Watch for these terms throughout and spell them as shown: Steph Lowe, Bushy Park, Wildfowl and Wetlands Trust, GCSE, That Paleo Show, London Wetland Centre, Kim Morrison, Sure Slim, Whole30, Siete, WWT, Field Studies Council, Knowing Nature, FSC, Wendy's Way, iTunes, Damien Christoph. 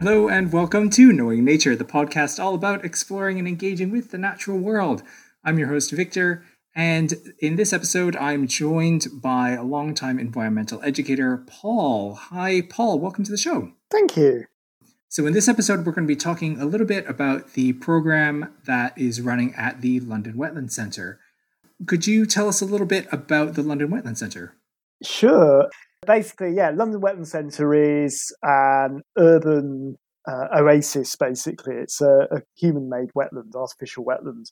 Hello and welcome to Knowing Nature, the podcast all about exploring and engaging with the natural world. I'm your host, Victor, and in this episode, I'm joined by a longtime environmental educator, Paul. Hi, Paul. Welcome to the show. Thank you. So in this episode, we're going to be talking a little bit about the program that is running at the London Wetland Centre. Could you tell us a little bit about the London Wetland Centre? Sure. Basically, yeah, London Wetland Centre is an urban oasis, basically. It's a human-made wetland, artificial wetland,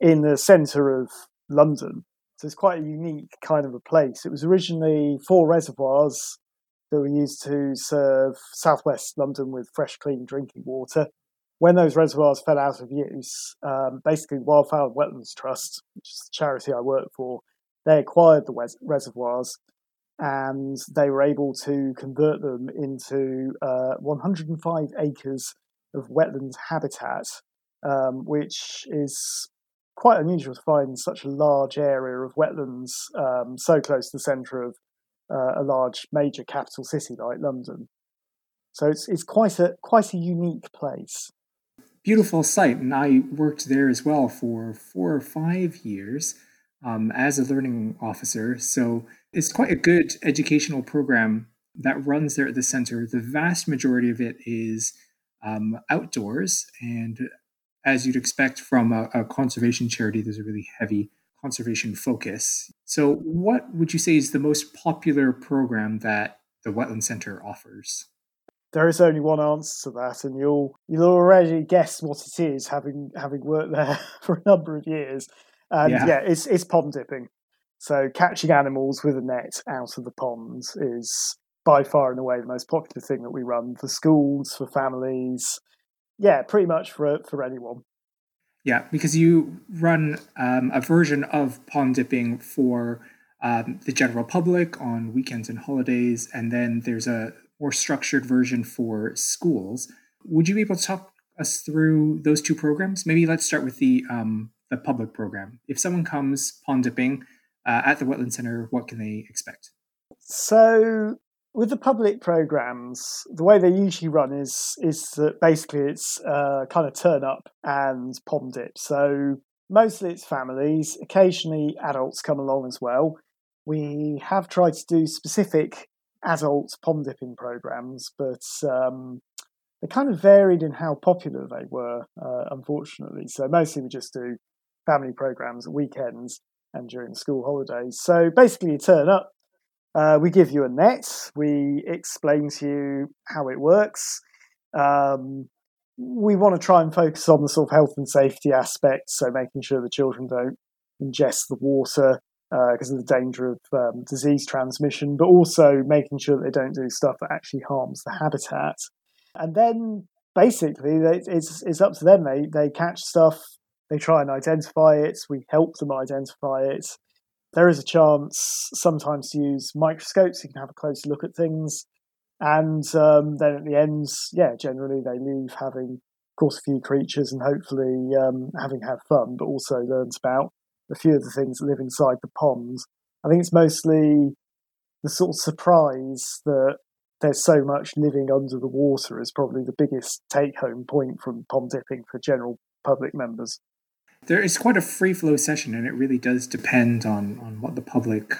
in the centre of London. So it's quite a unique kind of a place. It was originally four reservoirs that were used to serve southwest London with fresh, clean drinking water. When those reservoirs fell out of use, basically Wildfowl and Wetlands Trust, which is the charity I work for, they acquired the reservoirs and they were able to convert them into 105 acres of wetland habitat, which is quite unusual to find such a large area of wetlands so close to the centre of a large major capital city like London. So it's quite a unique place. Beautiful site, and I worked there as well for 4 or 5 years as a learning officer. So it's quite a good educational program that runs there at the centre. The vast majority of it is outdoors, and as you'd expect from a conservation charity, there's a really heavy conservation focus. So what would you say is the most popular program that the Wetland Centre offers? There is only one answer to that, and you'll already guess what it is, having worked there for a number of years. And yeah, it's pond dipping. So catching animals with a net out of the pond is by far and away the most popular thing that we run for schools, for families. Yeah, pretty much for anyone. Yeah, because you run a version of pond dipping for the general public on weekends and holidays, and then there's a more structured version for schools. Would you be able to talk us through those two programs? Maybe let's start with the public program. If someone comes pond dipping at the Wetland Centre, what can they expect? So with the public programs, the way they usually run is that basically it's kind of turn up and pond dip. So mostly it's families. Occasionally adults come along as well. We have tried to do specific adult pond dipping programs, but they kind of varied in how popular they were, unfortunately. So mostly we just do family programs at weekends and during school holidays. So basically you turn up. We give you a net, we explain to you how it works. We want to try and focus on the sort of health and safety aspects, so making sure the children don't ingest the water because of the danger of disease transmission, but also making sure that they don't do stuff that actually harms the habitat. And then basically it's up to them. They catch stuff, they try and identify it, we help them identify it. There is a chance sometimes to use microscopes. You can have a closer look at things. And then at the end, yeah, generally they leave having caught a few creatures and hopefully having had fun, but also learned about a few of the things that live inside the ponds. I think it's mostly the sort of surprise that there's so much living under the water is probably the biggest take-home point from pond dipping for general public members. There is quite a free-flow session, and it really does depend on what the public,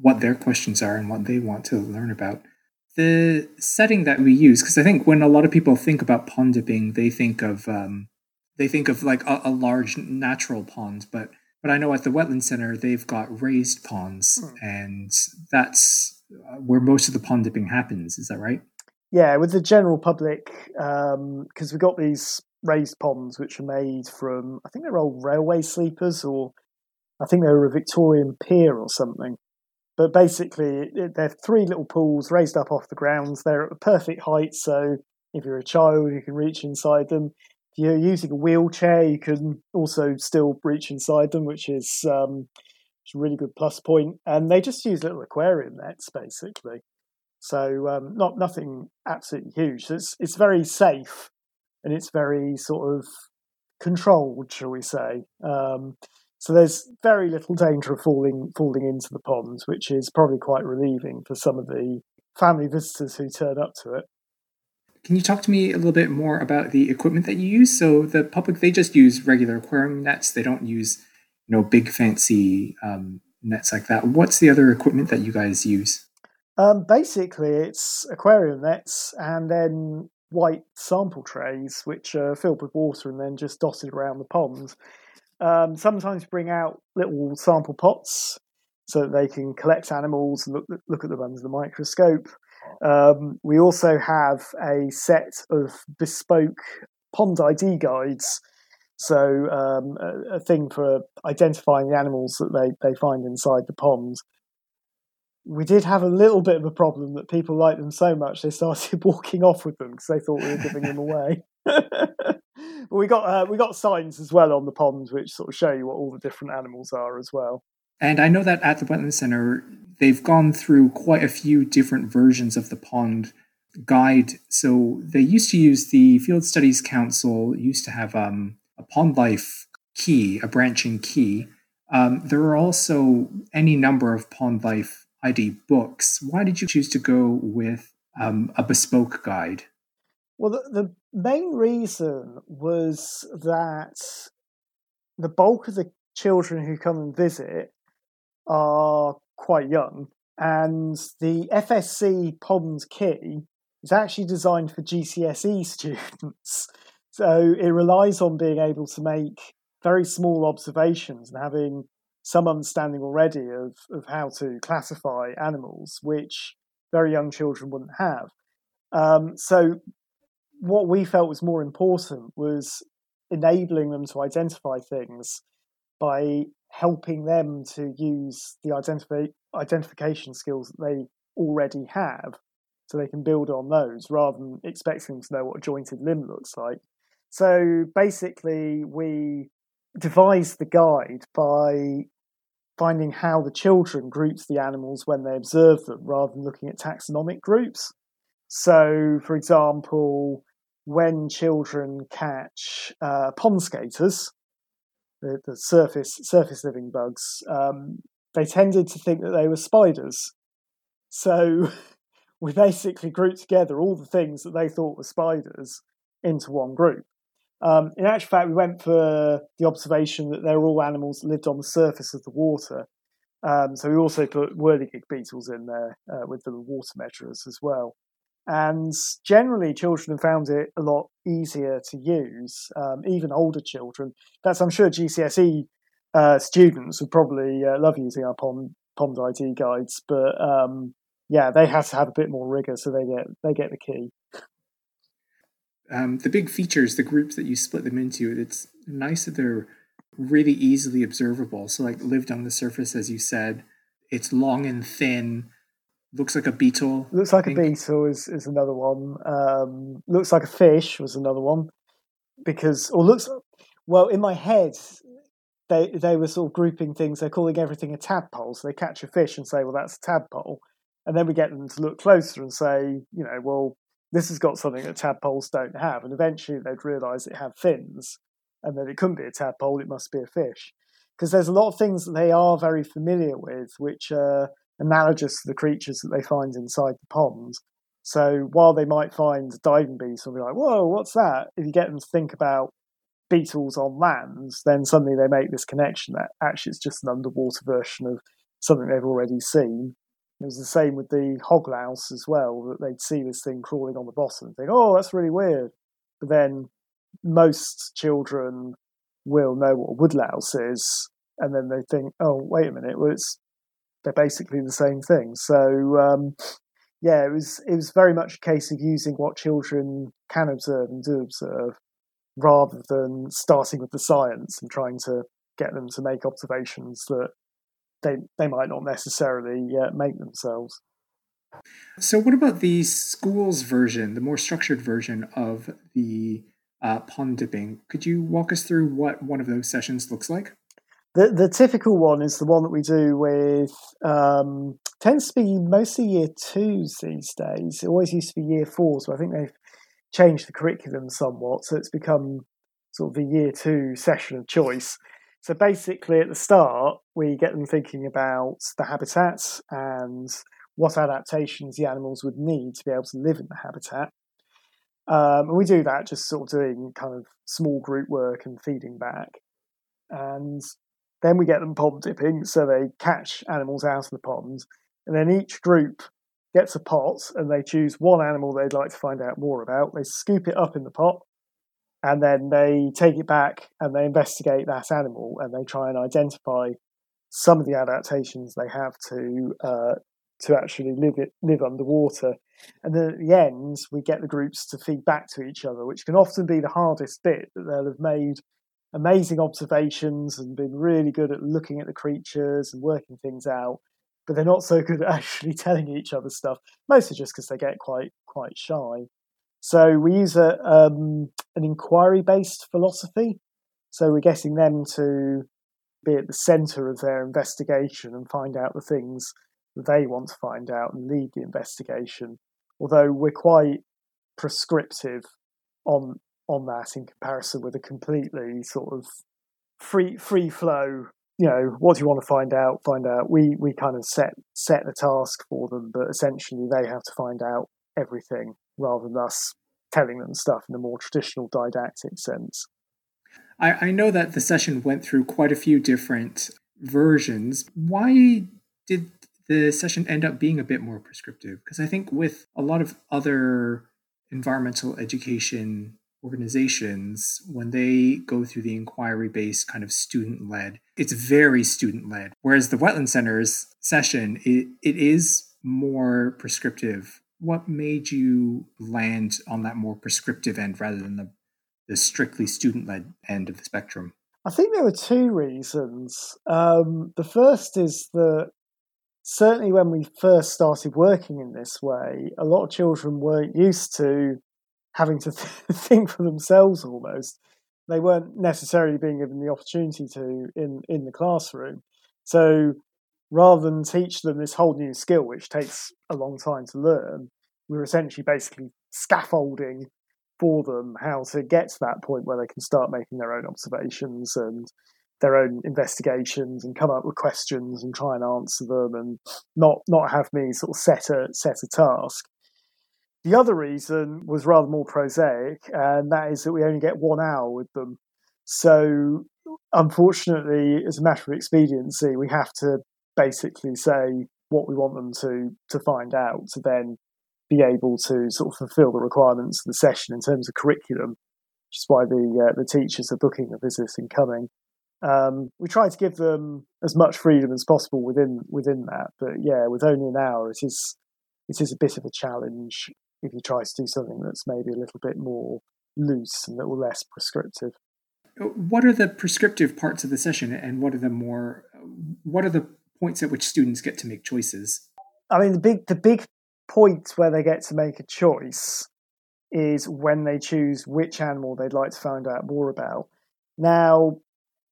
what their questions are and what they want to learn about. The setting that we use, because I think when a lot of people think about pond dipping, they think of like a large natural pond, but I know at the Wetland Centre, they've got raised ponds, and that's where most of the pond dipping happens. Is that right? Yeah, with the general public, because we've got these raised ponds which are made from, I think they're old railway sleepers, or I think they were a Victorian pier or something. But basically, they're three little pools raised up off the ground. They're at the perfect height, so if you're a child, you can reach inside them. If you're using a wheelchair, you can also still reach inside them, which is a really good plus point. And they just use little aquarium nets, basically. So nothing absolutely huge. It's very safe. And it's very sort of controlled, shall we say. So there's very little danger of falling into the ponds, which is probably quite relieving for some of the family visitors who turn up to it. Can you talk to me a little bit more about the equipment that you use? So the public, they just use regular aquarium nets. They don't use, you know, big fancy nets like that. What's the other equipment that you guys use? Basically, it's aquarium nets and then white sample trays, which are filled with water and then just dotted around the pond. Sometimes bring out little sample pots so that they can collect animals and look at them under the microscope. We also have a set of bespoke pond ID guides, so a thing for identifying the animals that they find inside the pond. We did have a little bit of a problem that people liked them so much they started walking off with them because they thought we were giving them away. But we got signs as well on the pond which sort of show you what all the different animals are as well. And I know that at the Wetland Centre, they've gone through quite a few different versions of the pond guide. So they used to use the Field Studies Council, used to have a pond life key, a branching key. There are also any number of pond life ID books. Why did you choose to go with a bespoke guide? Well, the main reason was that the bulk of the children who come and visit are quite young, and the FSC Pond Key is actually designed for GCSE students, so it relies on being able to make very small observations and having some understanding already of how to classify animals, which very young children wouldn't have. So what we felt was more important was enabling them to identify things by helping them to use the identification skills that they already have, so they can build on those rather than expecting them to know what a jointed limb looks like. So basically, we devised the guide by finding how the children grouped the animals when they observed them rather than looking at taxonomic groups. So, for example, when children catch pond skaters, the surface living bugs, they tended to think that they were spiders. So we basically grouped together all the things that they thought were spiders into one group. In actual fact, we went for the observation that they were all animals that lived on the surface of the water. So we also put whirligig beetles in there with the water measurers as well. And generally, children have found it a lot easier to use, even older children. That's, I'm sure, GCSE students would probably love using our pond ID guides, but they have to have a bit more rigor, so they get the key. The big features, the groups that you split them into, it's nice that they're really easily observable. So, like, lived on the surface, as you said, it's long and thin. Looks like a beetle. Looks like a beetle is another one. Looks like a fish was another one. In my head, they were sort of grouping things. They're calling everything a tadpole. So they catch a fish and say, well, that's a tadpole. And then we get them to look closer and say, you know, well, this has got something that tadpoles don't have. And eventually they'd realise it had fins. And then it couldn't be a tadpole. It must be a fish. Because there's a lot of things that they are very familiar with, which are analogous to the creatures that they find inside the pond. So while they might find diving beetle and be like, whoa, what's that? If you get them to think about beetles on land, then suddenly they make this connection that actually it's just an underwater version of something they've already seen. It was the same with the hog louse as well, that they'd see this thing crawling on the bottom and think, oh, that's really weird. But then most children will know what a woodlouse is, and then they think, oh, wait a minute, well, they're basically the same thing. So, it was very much a case of using what children can observe and do observe rather than starting with the science and trying to get them to make observations that they might not necessarily make themselves. So what about the school's version, the more structured version of the pond dipping? Could you walk us through what one of those sessions looks like? The typical one is the one that we do with, tends to be mostly year twos these days. It always used to be year fours, but I think they've changed the curriculum somewhat, so it's become sort of the year two session of choice. So basically at the start, we get them thinking about the habitats and what adaptations the animals would need to be able to live in the habitat. And we do that just sort of doing kind of small group work and feeding back. And then we get them pond dipping, so they catch animals out of the pond. And then each group gets a pot and they choose one animal they'd like to find out more about. They scoop it up in the pot and then they take it back and they investigate that animal and they try and identify some of the adaptations they have to actually live underwater. And then at the end, we get the groups to feed back to each other, which can often be the hardest bit, that they'll have made amazing observations and been really good at looking at the creatures and working things out, but they're not so good at actually telling each other stuff, mostly just because they get quite shy. So we use an inquiry-based philosophy. So we're getting them to be at the centre of their investigation and find out the things that they want to find out and lead the investigation, although we're quite prescriptive on that in comparison with a completely sort of free flow, you know, what do you want to find out? Find out. We kind of set the task for them, but essentially they have to find out everything rather than us telling them stuff in a more traditional didactic sense. I know that the session went through quite a few different versions. Why did the session end up being a bit more prescriptive? Because I think with a lot of other environmental education organizations, when they go through the inquiry-based kind of student-led, it's very student-led. Whereas the Wetland Centre's session, it is more prescriptive. What made you land on that more prescriptive end rather than the strictly student-led end of the spectrum? I think there were two reasons. The first is that certainly when we first started working in this way, a lot of children weren't used to having to think for themselves almost. They weren't necessarily being given the opportunity to in the classroom. So rather than teach them this whole new skill, which takes a long time to learn, we were essentially basically scaffolding for them how to get to that point where they can start making their own observations and their own investigations and come up with questions and try and answer them and not have me sort of set a task. The other reason was rather more prosaic, and that is that we only get 1 hour with them. So unfortunately, as a matter of expediency, we have to basically say what we want them to find out to then be able to sort of fulfill the requirements of the session in terms of curriculum, which is why the teachers are booking a visit and coming. We try to give them as much freedom as possible within that, but yeah, with only an hour, it is a bit of a challenge if you try to do something that's maybe a little bit more loose and a little less prescriptive. What are the prescriptive parts of the session, and what are the points at which students get to make choices? I mean, the big point where they get to make a choice is when they choose which animal they'd like to find out more about. Now,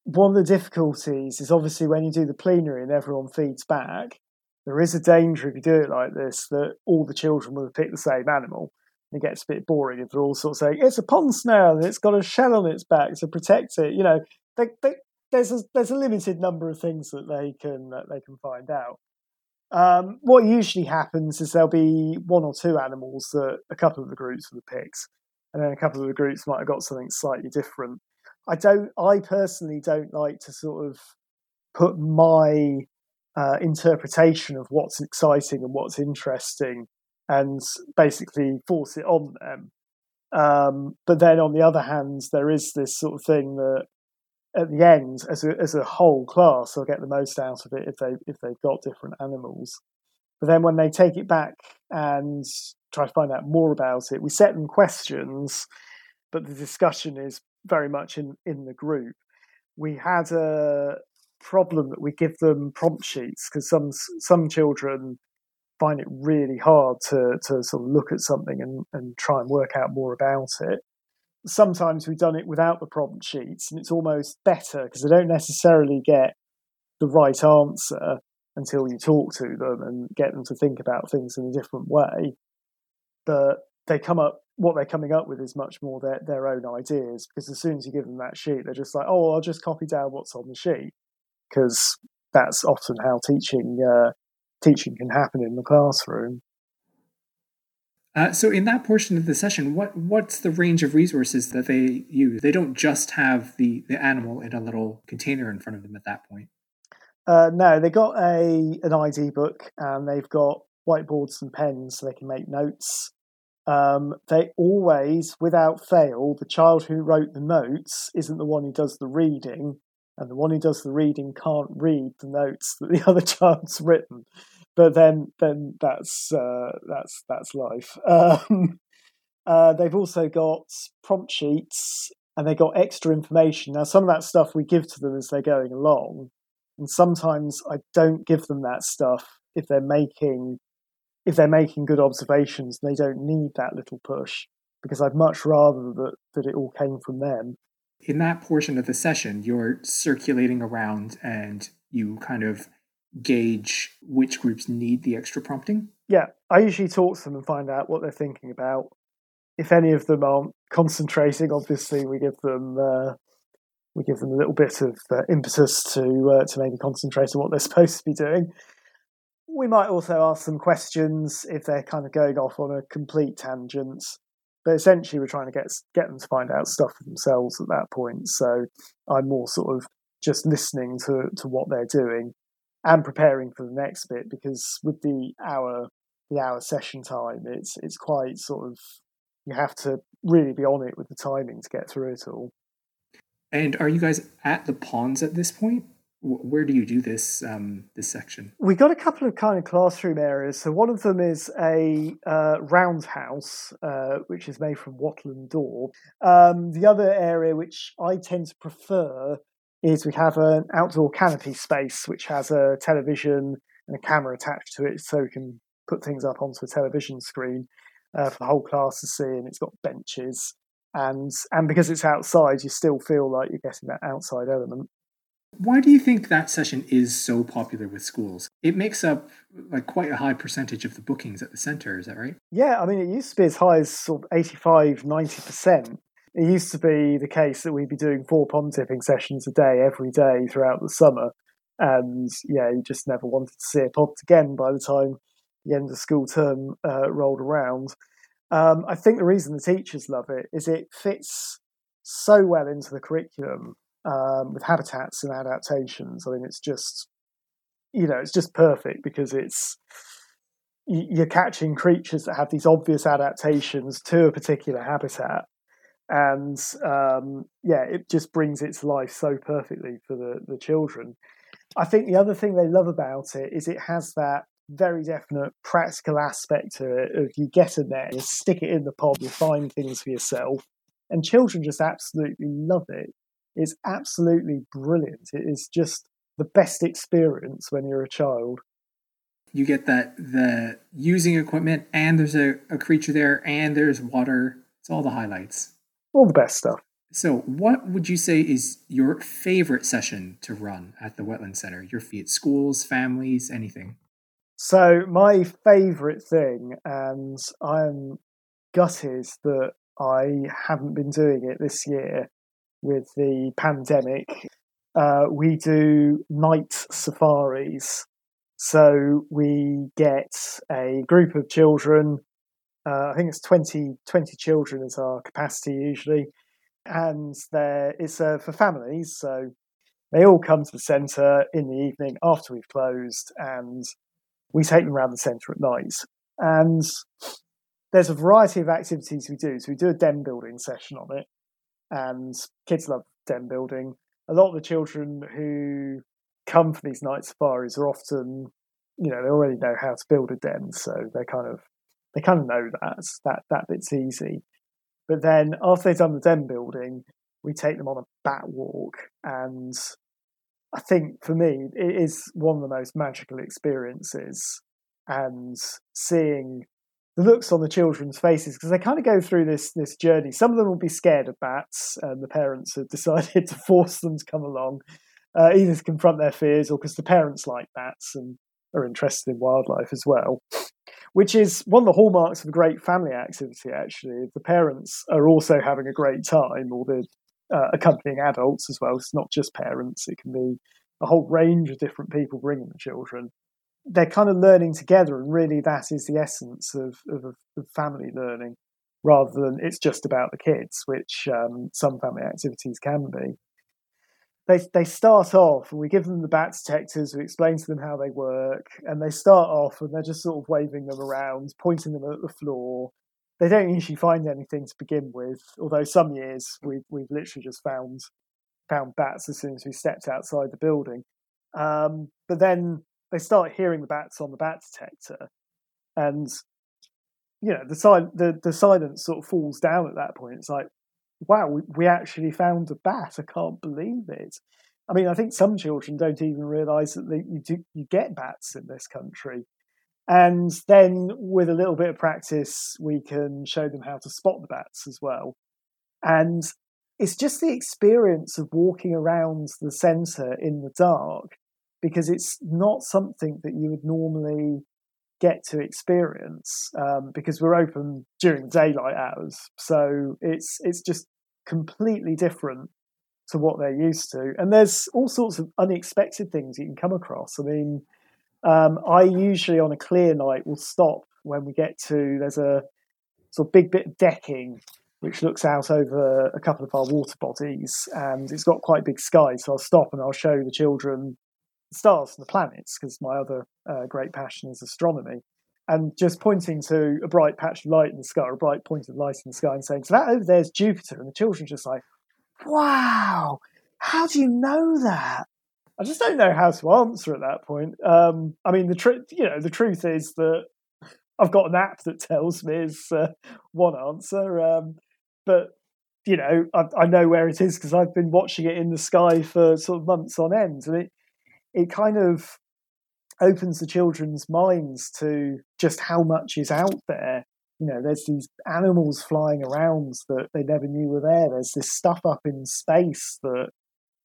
one of the difficulties is obviously when you do the plenary and everyone feeds back, there is a danger if you do it like this that all the children will pick the same animal. It gets a bit boring if they're all sort of saying, it's a pond snail and it's got a shell on its back to protect it. You know, there's a limited number of things that they can find out. What usually happens is there'll be one or two animals that a couple of the groups would have picked, and then a couple of the groups might have got something slightly different. I personally don't like to sort of put my interpretation of what's exciting and what's interesting and basically force it on them. But then on the other hand, there is this sort of thing that at the end, as a whole class, they'll get the most out of it if they've got different animals. But then when they take it back and try to find out more about it, we set them questions, but the discussion is very much in the group. We had a problem that we give them prompt sheets because some children find it really hard to sort of look at something and try and work out more about it. Sometimes we've done it without the prompt sheets, and it's almost better because they don't necessarily get the right answer until you talk to them and get them to think about things in a different way. But what they're coming up with is much more their own ideas, because as soon as you give them that sheet, they're just like, oh, I'll just copy down what's on the sheet, because that's often how teaching can happen in the classroom. So in that portion of the session, what's the range of resources that they use? They don't just have the animal in a little container in front of them at that point. No, they got an ID book and they've got whiteboards and pens so they can make notes. They always, without fail, the child who wrote the notes isn't the one who does the reading, and the one who does the reading can't read the notes that the other child's written. But then that's life. They've also got prompt sheets, and they got extra information. Now, some of that stuff we give to them as they're going along, and sometimes I don't give them that stuff if they're making good observations. They don't need that little push because I'd much rather that it all came from them. In that portion of the session, you're circulating around and you kind of gauge which groups need the extra prompting? Yeah, I usually talk to them and find out what they're thinking about. If any of them aren't concentrating, obviously we give them a little bit of impetus to maybe concentrate on what they're supposed to be doing. We might also ask them questions if they're kind of going off on a complete tangent. But essentially, we're trying to get them to find out stuff for themselves at that point. So I'm more sort of just listening to what they're doing and preparing for the next bit, because with the hour session time, it's quite sort of, you have to really be on it with the timing to get through it all. And are you guys at the ponds at this point? Where do you do this this section? We've got a couple of kind of classroom areas. So one of them is a roundhouse, which is made from wattle and daub. The other area, which I tend to prefer, is we have an outdoor canopy space, which has a television and a camera attached to it, so we can put things up onto a television screen for the whole class to see, and it's got benches. And because it's outside, you still feel like you're getting that outside element. Why do you think that session is so popular with schools? It makes up like quite a high percentage of the bookings at the centre, is that right? Yeah, I mean, it used to be as high as sort of 85, 90%. It used to be the case that we'd be doing 4 pond dipping sessions a day, every day throughout the summer. And yeah, you just never wanted to see a pond again by the time the end of school term rolled around. I think the reason the teachers love it is it fits so well into the curriculum. With habitats and adaptations, I mean, it's just perfect because you're catching creatures that have these obvious adaptations to a particular habitat, and it just brings it to life so perfectly for the children. I think the other thing they love about it is it has that very definite practical aspect to it. If you get a net, you stick it in the pond, you find things for yourself, and children just absolutely love it. It's absolutely brilliant. It is just the best experience when you're a child. You get that the using equipment, and there's a creature there, and there's water. It's all the highlights. All the best stuff. So what would you say is your favourite session to run at the Wetland Centre? Your feet, schools, families, anything? So my favourite thing, and I'm gutted that I haven't been doing it this year, with the pandemic, we do night safaris. So we get a group of children, I think it's 20 children is our capacity usually, and it's for families, so they all come to the centre in the evening after we've closed, and we take them around the centre at night. And there's a variety of activities we do. So we do a den building session on it, and kids love den building. A lot of the children who come for these night safaris are often, they already know how to build a den, so they kind of know that bit's easy. But then after they've done the den building, we take them on a bat walk, and I think for me it is one of the most magical experiences. And seeing the looks on the children's faces, because they kind of go through this journey. Some of them will be scared of bats, and the parents have decided to force them to come along, either to confront their fears or because the parents like bats and are interested in wildlife as well, which is one of the hallmarks of a great family activity, actually. The parents are also having a great time, or the accompanying adults as well. It's not just parents. It can be a whole range of different people bringing the children. they're kind of learning together, and really that is the essence of family learning, rather than it's just about the kids, which some family activities can be. They start off, and we give them the bat detectors, we explain to them how they work, and they start off and they're just sort of waving them around, pointing them at the floor. They don't usually find anything to begin with, although some years we've literally just found bats as soon as we stepped outside the building. But then they start hearing the bats on the bat detector, and you know the silence sort of falls down at that point. It's like, wow, we actually found a bat! I can't believe it. I mean, I think some children don't even realise that you get bats in this country. And then, with a little bit of practice, we can show them how to spot the bats as well. And it's just the experience of walking around the centre in the dark, because it's not something that you would normally get to experience, because we're open during daylight hours. So it's just completely different to what they're used to. And there's all sorts of unexpected things you can come across. I mean, I usually on a clear night will stop when we get to, there's a sort of big bit of decking which looks out over a couple of our water bodies, and it's got quite a big sky, so I'll stop and I'll show the children the stars and the planets, because my other great passion is astronomy, and just pointing to a bright patch of light in the sky, or a bright point of light in the sky, and saying, so that over there is Jupiter, and the children just like, wow, how do you know that? I just don't know how to answer at that point. I mean, the truth is that I've got an app that tells me is one answer, but you know, I know where it is because I've been watching it in the sky for sort of months on end, and it kind of opens the children's minds to just how much is out there. You know, there's these animals flying around that they never knew were there. There's this stuff up in space that,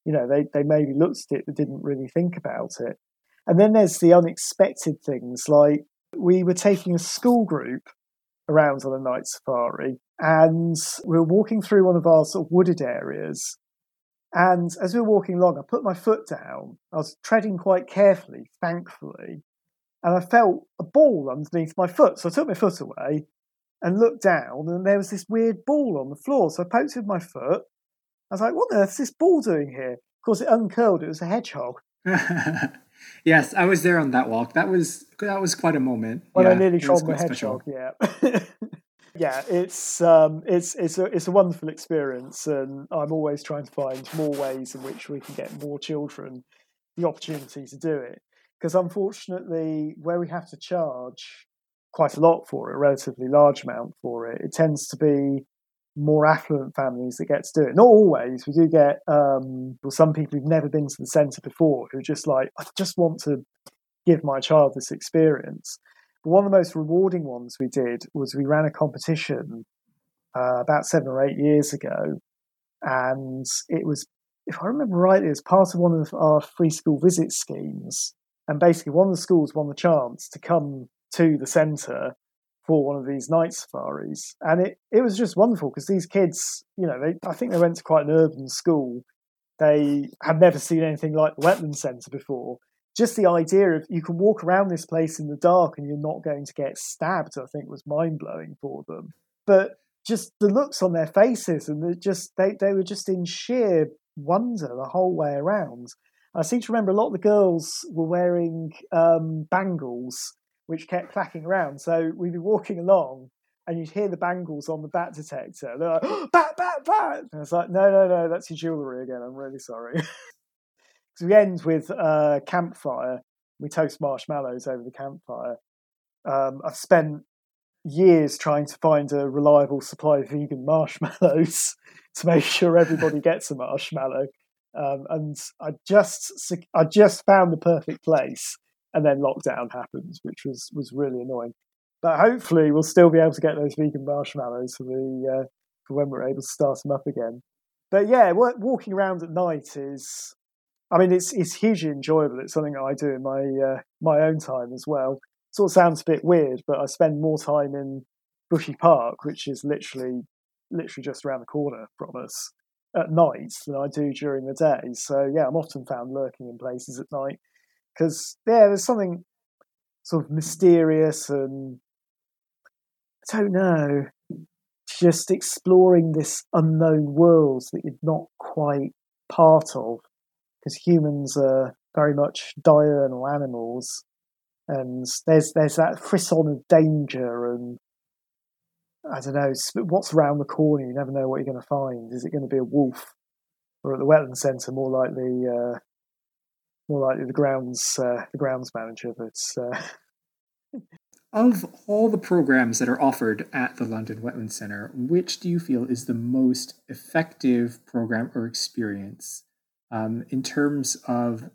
you know, they maybe looked at it but didn't really think about it. And then there's the unexpected things, like we were taking a school group around on a night safari, and we were walking through one of our sort of wooded areas. And as we were walking along, I put my foot down. I was treading quite carefully, thankfully, and I felt a ball underneath my foot. So I took my foot away and looked down, and there was this weird ball on the floor. So I poked with my foot. I was like, what on earth is this ball doing here? Of course, it uncurled. It was a hedgehog. Yes, I was there on that walk. That was quite a moment. Well, yeah, I nearly shot the hedgehog. Yeah. Yeah, it's a wonderful experience, and I'm always trying to find more ways in which we can get more children the opportunity to do it. Because unfortunately, where we have to charge quite a lot for it, a relatively large amount for it, it tends to be more affluent families that get to do it. Not always. We do get some people who've never been to the centre before who are just like, I just want to give my child this experience. One of the most rewarding ones we did was we ran a competition about 7 or 8 years ago. And it was, if I remember rightly, it was part of one of our free school visit schemes. And basically one of the schools won the chance to come to the centre for one of these night safaris. And it was just wonderful because these kids, you know, I think they went to quite an urban school. They had never seen anything like the Wetland Centre before. Just the idea of you can walk around this place in the dark and you're not going to get stabbed, I think, was mind-blowing for them. But just the looks on their faces, and they were just in sheer wonder the whole way around. I seem to remember a lot of the girls were wearing bangles, which kept clacking around. So we'd be walking along and you'd hear the bangles on the bat detector. They're like, oh, bat, bat, bat! And I was like, no, that's your jewellery again. I'm really sorry. So we end with a campfire. We toast marshmallows over the campfire. I've spent years trying to find a reliable supply of vegan marshmallows to make sure everybody gets a marshmallow. And I just found the perfect place, and then lockdown happens, which was really annoying. But hopefully we'll still be able to get those vegan marshmallows for when we're able to start them up again. But yeah, walking around at night is... I mean, it's hugely enjoyable. It's something that I do in my own time as well. It sort of sounds a bit weird, but I spend more time in Bushy Park, which is literally just around the corner from us, at night than I do during the day. So yeah, I'm often found lurking in places at night because there's something sort of mysterious and, I don't know, just exploring this unknown world that you're not quite part of, because humans are very much diurnal animals, and there's that frisson of danger, and I don't know, what's around the corner, you never know what you're going to find. Is it going to be a wolf? Or at the Wetland Centre, more likely the grounds manager. But of all the programmes that are offered at the London Wetland Centre, which do you feel is the most effective programme or experience in terms of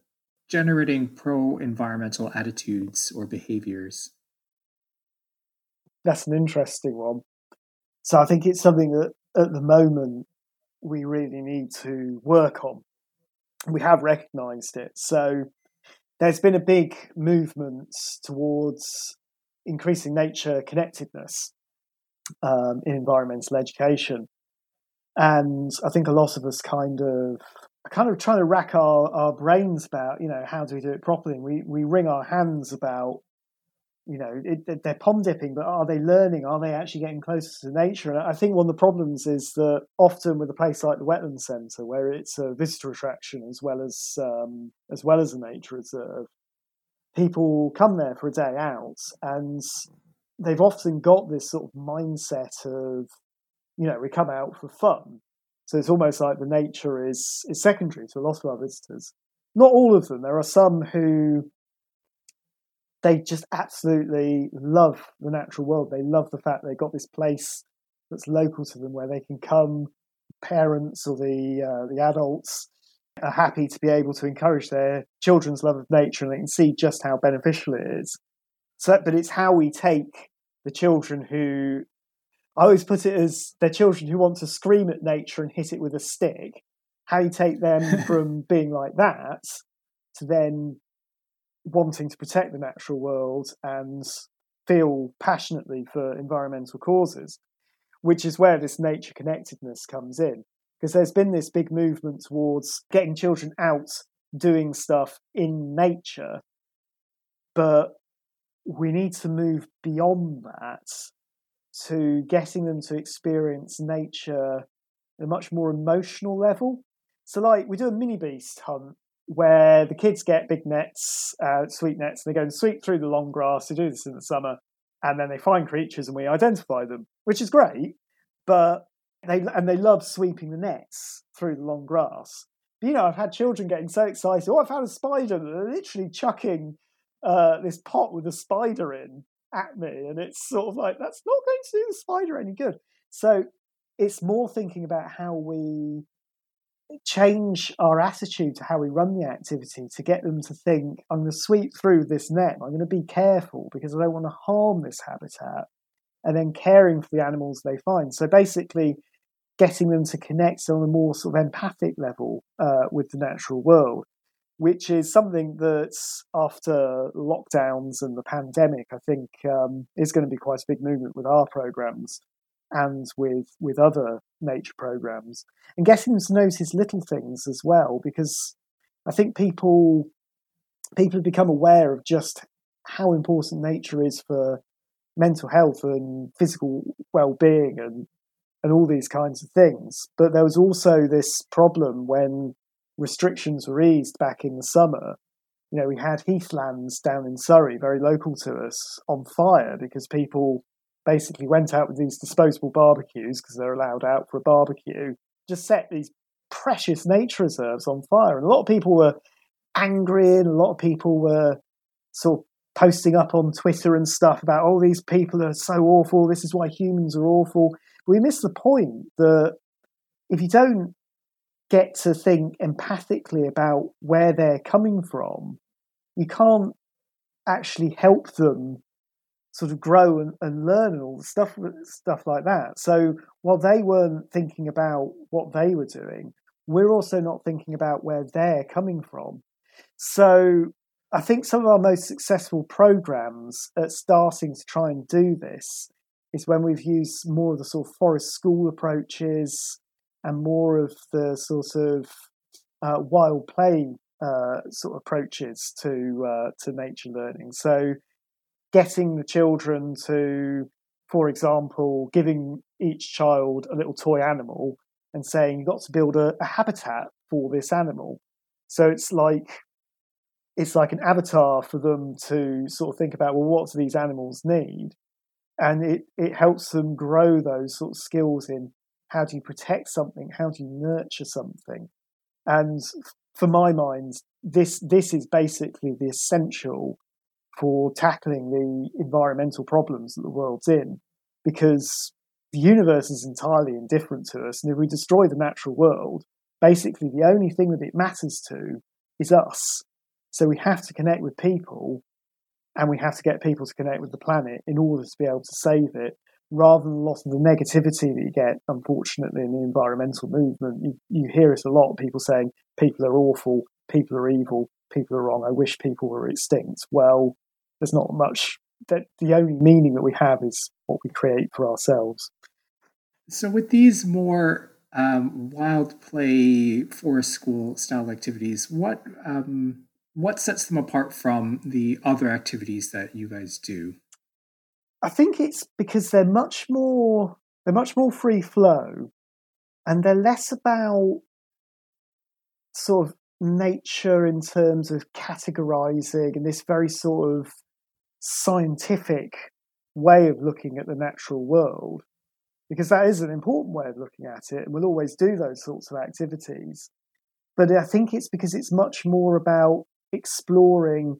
generating pro-environmental attitudes or behaviours? That's an interesting one. So I think it's something that at the moment we really need to work on. We have recognised it. So there's been a big movement towards increasing nature connectedness in environmental education. And I think a lot of us kind of trying to rack our brains about, how do we do it properly? And we wring our hands about, they're pond dipping, but are they learning? Are they actually getting closer to nature? And I think one of the problems is that often with a place like the Wetland Centre, where it's a visitor attraction as well as a nature reserve, people come there for a day out, and they've often got this sort of mindset of, we come out for fun. So it's almost like the nature is secondary to a lot of our visitors. Not all of them. There are some who, they just absolutely love the natural world. They love the fact they've got this place that's local to them where they can come. Parents or the adults are happy to be able to encourage their children's love of nature, and they can see just how beneficial it is. So, but it's how we take the children who, I always put it as they're children who want to scream at nature and hit it with a stick. How you take them from being like that to then wanting to protect the natural world and feel passionately for environmental causes, which is where this nature connectedness comes in. Because there's been this big movement towards getting children out doing stuff in nature, but we need to move beyond that to getting them to experience nature at a much more emotional level. So, like, we do a mini beast hunt where the kids get big nets, sweep nets, and they go and sweep through the long grass. They do this in the summer, and then they find creatures and we identify them, which is great, but they love sweeping the nets through the long grass. But, I've had children getting so excited, oh, I found a spider, and they're literally chucking this pot with a spider in at me, and it's sort of like, that's not going to do the spider any good. So it's more thinking about how we change our attitude to how we run the activity to get them to think, I'm going to sweep through this net, I'm going to be careful because I don't want to harm this habitat, and then caring for the animals they find. So basically getting them to connect on a more sort of empathic level with the natural world, which is something that after lockdowns and the pandemic, I think is going to be quite a big movement with our programs and with other nature programs, and getting them to notice little things as well, because I think people have become aware of just how important nature is for mental health and physical well-being and all these kinds of things. But there was also this problem when restrictions were eased back in the summer. We had heathlands down in Surrey, very local to us, on fire because people basically went out with these disposable barbecues because they're allowed out for a barbecue, just set these precious nature reserves on fire. And a lot of people were angry, and a lot of people were sort of posting up on Twitter and stuff about, oh, these people are so awful, this is why humans are awful. But we miss the point that if you don't get to think empathically about where they're coming from, you can't actually help them sort of grow and learn and all the stuff like that. So while they weren't thinking about what they were doing, we're also not thinking about where they're coming from. So I think some of our most successful programs at starting to try and do this is when we've used more of the sort of forest school approaches and more of the sort of wild play sort of approaches to nature learning. So getting the children to, for example, giving each child a little toy animal and saying you've got to build a habitat for this animal. So it's like an avatar for them to sort of think about, well, what do these animals need? And it helps them grow those sort of skills in how do you protect something, how do you nurture something. And for my mind, this is basically the essential for tackling the environmental problems that the world's in, because the universe is entirely indifferent to us. And if we destroy the natural world, basically the only thing that it matters to is us. So we have to connect with people, and we have to get people to connect with the planet in order to be able to save it, rather than a lot of the negativity that you get, unfortunately, in the environmental movement. You hear it a lot, people saying, people are awful, people are evil, people are wrong, I wish people were extinct. Well, there's not much. That the only meaning that we have is what we create for ourselves. So with these more wild play, forest school style activities, what sets them apart from the other activities that you guys do? I think it's because they're much more free flow, and they're less about sort of nature in terms of categorizing and this very sort of scientific way of looking at the natural world, because that is an important way of looking at it, and we'll always do those sorts of activities. But I think it's because it's much more about exploring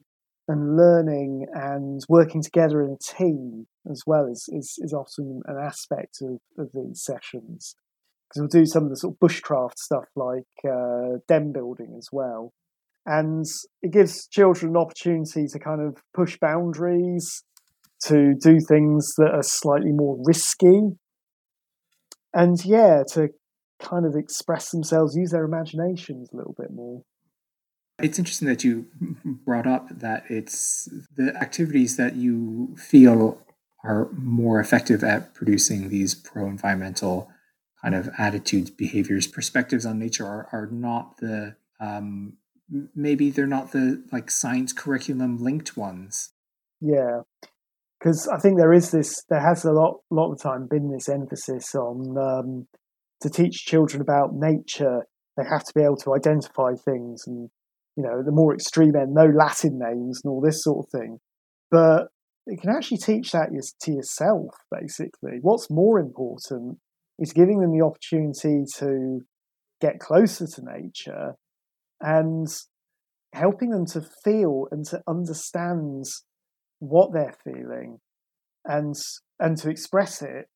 and learning and working together in a team as well is often an aspect of these sessions. Because we'll do some of the sort of bushcraft stuff like den building as well. And it gives children an opportunity to kind of push boundaries, to do things that are slightly more risky. And yeah, to kind of express themselves, use their imaginations a little bit more. It's interesting that you brought up that it's the activities that you feel are more effective at producing these pro-environmental kind of attitudes, behaviors, perspectives on nature are not the, maybe they're not the like science curriculum linked ones. Yeah, because I think there has a lot of the time been this emphasis on to teach children about nature, they have to be able to identify things and, you know, the more extreme end, no Latin names and all this sort of thing. But you can actually teach that to yourself, basically. What's more important is giving them the opportunity to get closer to nature and helping them to feel and to understand what they're feeling and to express it.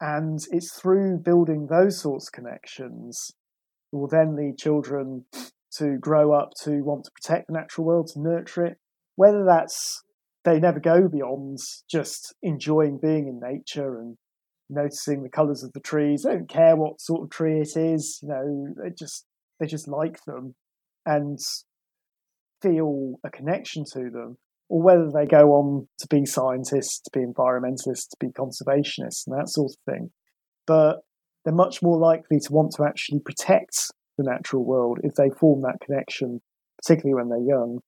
And it's through building those sorts of connections that will then lead children to grow up to want to protect the natural world, to nurture it, whether that's they never go beyond just enjoying being in nature and noticing the colours of the trees. They don't care what sort of tree it is, you know, they just like them and feel a connection to them, or whether they go on to be scientists, to be environmentalists, to be conservationists and that sort of thing. But they're much more likely to want to actually protect the natural world if they form that connection, particularly when they're young.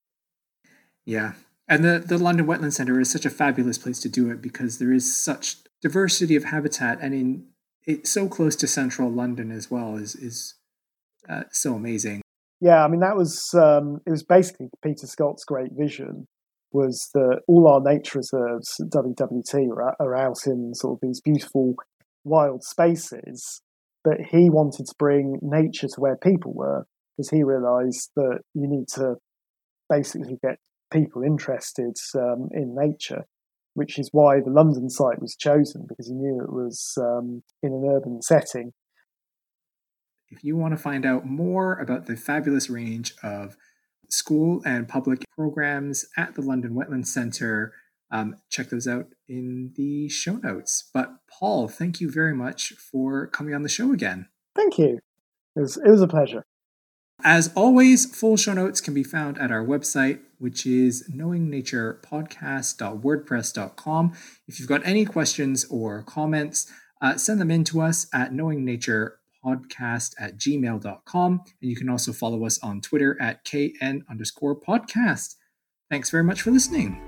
Yeah. And the London Wetland Centre is such a fabulous place to do it because there is such diversity of habitat, and in it's so close to central London as well is so amazing. Yeah, I mean that was it was basically Peter Scott's great vision, was that all our nature reserves at WWT are out in sort of these beautiful wild spaces. But he wanted to bring nature to where people were, because he realised that you need to basically get people interested in nature, which is why the London site was chosen, because he knew it was in an urban setting. If you want to find out more about the fabulous range of school and public programs at the London Wetland Centre, check those out in the show notes. But Paul, thank you very much for coming on the show again. Thank you. It was a pleasure. As always, full show notes can be found at our website, which is knowingnaturepodcast.wordpress.com. If you've got any questions or comments, send them in to us at knowingnaturepodcast@gmail.com. And you can also follow us on Twitter at KN_podcast. Thanks very much for listening.